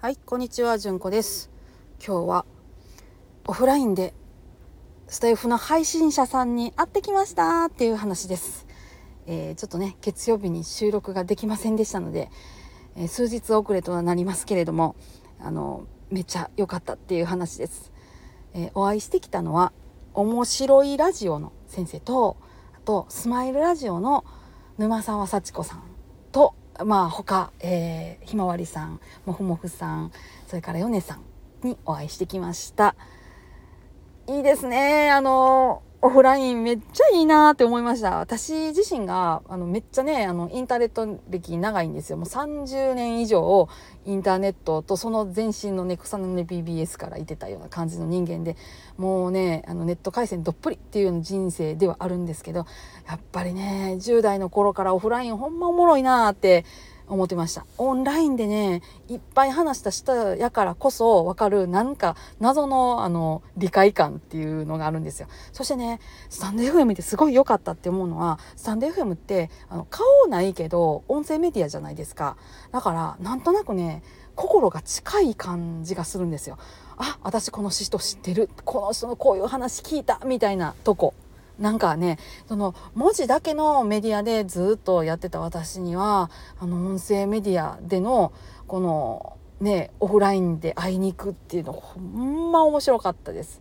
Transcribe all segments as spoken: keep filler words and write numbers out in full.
はい、こんにちは、じゅんこです。今日はオフラインでスタイフの配信者さんに会ってきましたっていう話です。えー、ちょっとね、月曜日に収録ができませんでしたので、えー、数日遅れとはなりますけれども、あのめっちゃ良かったっていう話です。えー、お会いしてきたのは面白いラジオの先生と、あとスマイルラジオの沼沢幸子さんと、まあ他、えー、ひまわりさん、もふもふさん、それからヨネさんにお会いしてきました。いいですね。あのオフラインめっちゃいいなって思いました。私自身があのめっちゃね、あのインターネット歴長いんですよ。もうさんじゅうねん以上インターネットとその前身の、ね、草の根 ビービーエス からいてたような感じの人間で、もうね、あのネット回線どっぷりっていう人生ではあるんですけど、やっぱりね、じゅう代の頃からオフラインほんまおもろいなって思ってました。オンラインでね、いっぱい話した人やからこそ分かる、なんか謎のあの理解感っていうのがあるんですよ。そしてね、スタンド エフエム ってすごい良かったって思うのは、スタンド エフエム ってあの顔ないけど音声メディアじゃないですか。だからなんとなくね、心が近い感じがするんですよ。あ、私この人知ってる、この人のこういう話聞いたみたいなとこ。なんかね、その文字だけのメディアでずっとやってた私には、あの音声メディアでのこのね、オフラインで会いに行くっていうのほんま面白かったです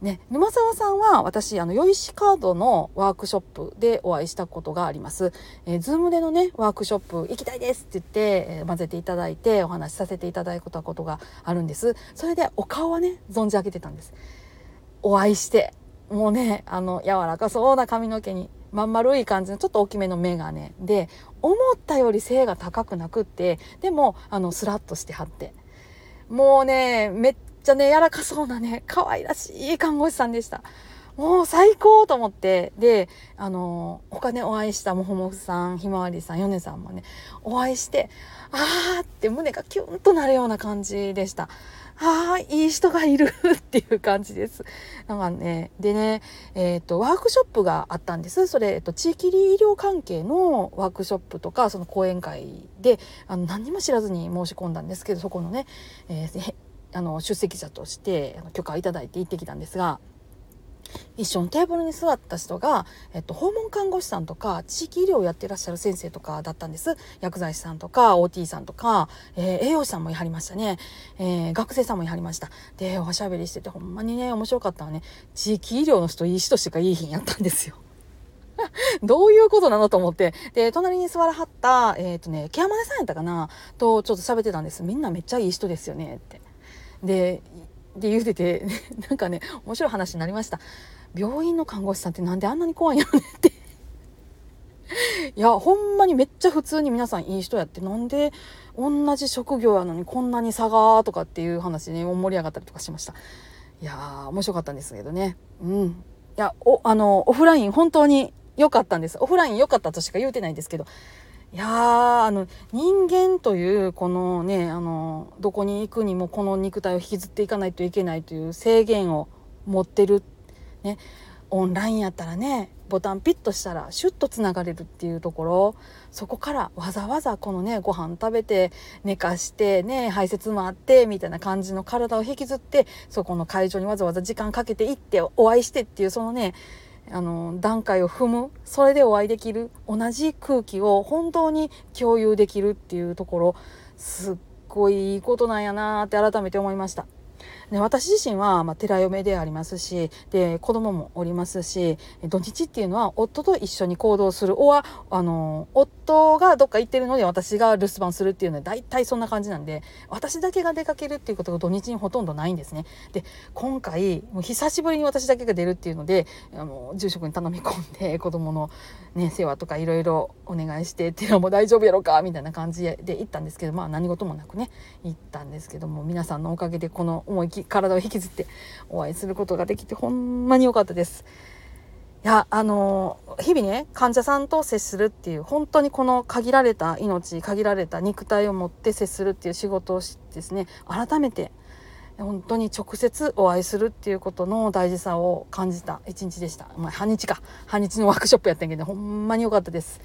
ね。沼沢さんは私、あのよいしカードのワークショップでお会いしたことがあります。えー、ズームでのねワークショップ行きたいですって言って、えー、混ぜていただいてお話しさせていただいたことがあるんです。それでお顔はね存じ上げてたんです。お会いしてもうね、あの柔らかそうな髪の毛にまん丸い感じのちょっと大きめの眼鏡で、思ったより背が高くなくって、でもあのスラッとしてはって、もうねめっちゃね柔らかそうなね可愛らしい看護師さんでした。もう最高と思って、であの他ねお会いしたもふもふさん、ひまわりさん、よねさんもねお会いして、あーって胸がキュンとなるような感じでした。あー、いい人がいるっていう感じです。なんかね、でね、えーと、ワークショップがあったんです。それ、えっと、地域医療関係のワークショップとか、その講演会であの何にも知らずに申し込んだんですけど、そこのね、えー、あの出席者として許可いただいて行ってきたんですが、一緒のテーブルに座った人が、えっと、訪問看護師さんとか地域医療をやっていらっしゃる先生とかだったんです。薬剤師さんとか オーティー さんとか、えー、栄養士さんもいはりましたね、えー、学生さんもいはりました。でおしゃべりしててほんまにね面白かったのね。地域医療の人いい人しかいい日やったんですよどういうことなのと思って、で隣に座らはった、えーとね、ケアマネさんやったかなとちょっと喋ってたんです。みんなめっちゃいい人ですよねって、でで言うてて、なんかね面白い話になりました。病院の看護師さんってなんであんなに怖いんやろねっていやほんまにめっちゃ普通に皆さんいい人やって、なんで同じ職業やのにこんなに差がとかっていう話で、ね、盛り上がったりとかしました。いや面白かったんですけどね、うん、いやおあのオフライン本当に良かったんです。オフライン良かったとしか言うてないんですけど、いやーあの人間というこのね、あのどこに行くにもこの肉体を引きずっていかないといけないという制限を持ってる、ね、オンラインやったらねボタンピッとしたらシュッとつながれるっていうところ、そこからわざわざこのねご飯食べて寝かしてね排泄もあってみたいな感じの体を引きずって、そこの会場にわざわざ時間かけて行ってお会いしてっていう、そのねあの段階を踏む、それでお会いできる、同じ空気を本当に共有できるっていうところ、すっごいいいことなんやなって改めて思いました。で私自身は、まあ、寺嫁でありますし、で子供もおりますし、土日っていうのは夫と一緒に行動する、おはあの夫がどっか行ってるので私が留守番するっていうのは大体そんな感じなんで、私だけが出かけるっていうことが土日にほとんどないんですね。で今回もう久しぶりに私だけが出るっていうので、あの住職に頼み込んで子供の、ね、世話とかいろいろお願いしてっていうのも大丈夫やろうかみたいな感じで行ったんですけど、まあ何事もなくね行ったんですけども、皆さんのおかげでこの思いき体を引きずってお会いすることができてほんまに良かったです。いやあの日々ね患者さんと接するっていう、本当にこの限られた命、限られた肉体を持って接するっていう仕事をですね、改めて本当に直接お会いするっていうことの大事さを感じた一日でした。まあ、半日か半日のワークショップやったんやけど、ほんまに良かったです。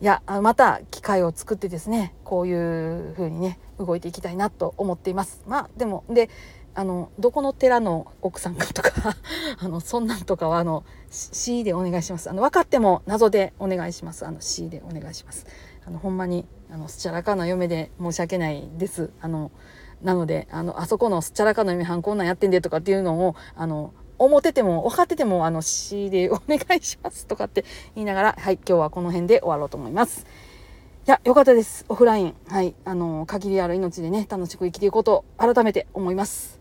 いやまた機会を作ってですね、こういう風にね動いていきたいなと思っています。まあでもであのどこの寺の奥さんかとかあのそんなんとかはあの C でお願いします。あの分かっても謎でお願いします。あの C でお願いします。あのほんまにあのすちゃらかな嫁で申し訳ないです。あのなので あのあそこのすっちゃらかの嫁はんこんなんやってんでとかっていうのをあの思ってても分かっててもあの C でお願いしますとかって言いながら、はい、今日はこの辺で終わろうと思います。いや良かったです。オフライン、はい、あの限りある命でね楽しく生きていこうと改めて思います。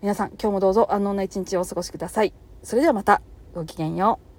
皆さん今日もどうぞ安穏な一日をお過ごしください。それではまたごきげんよう。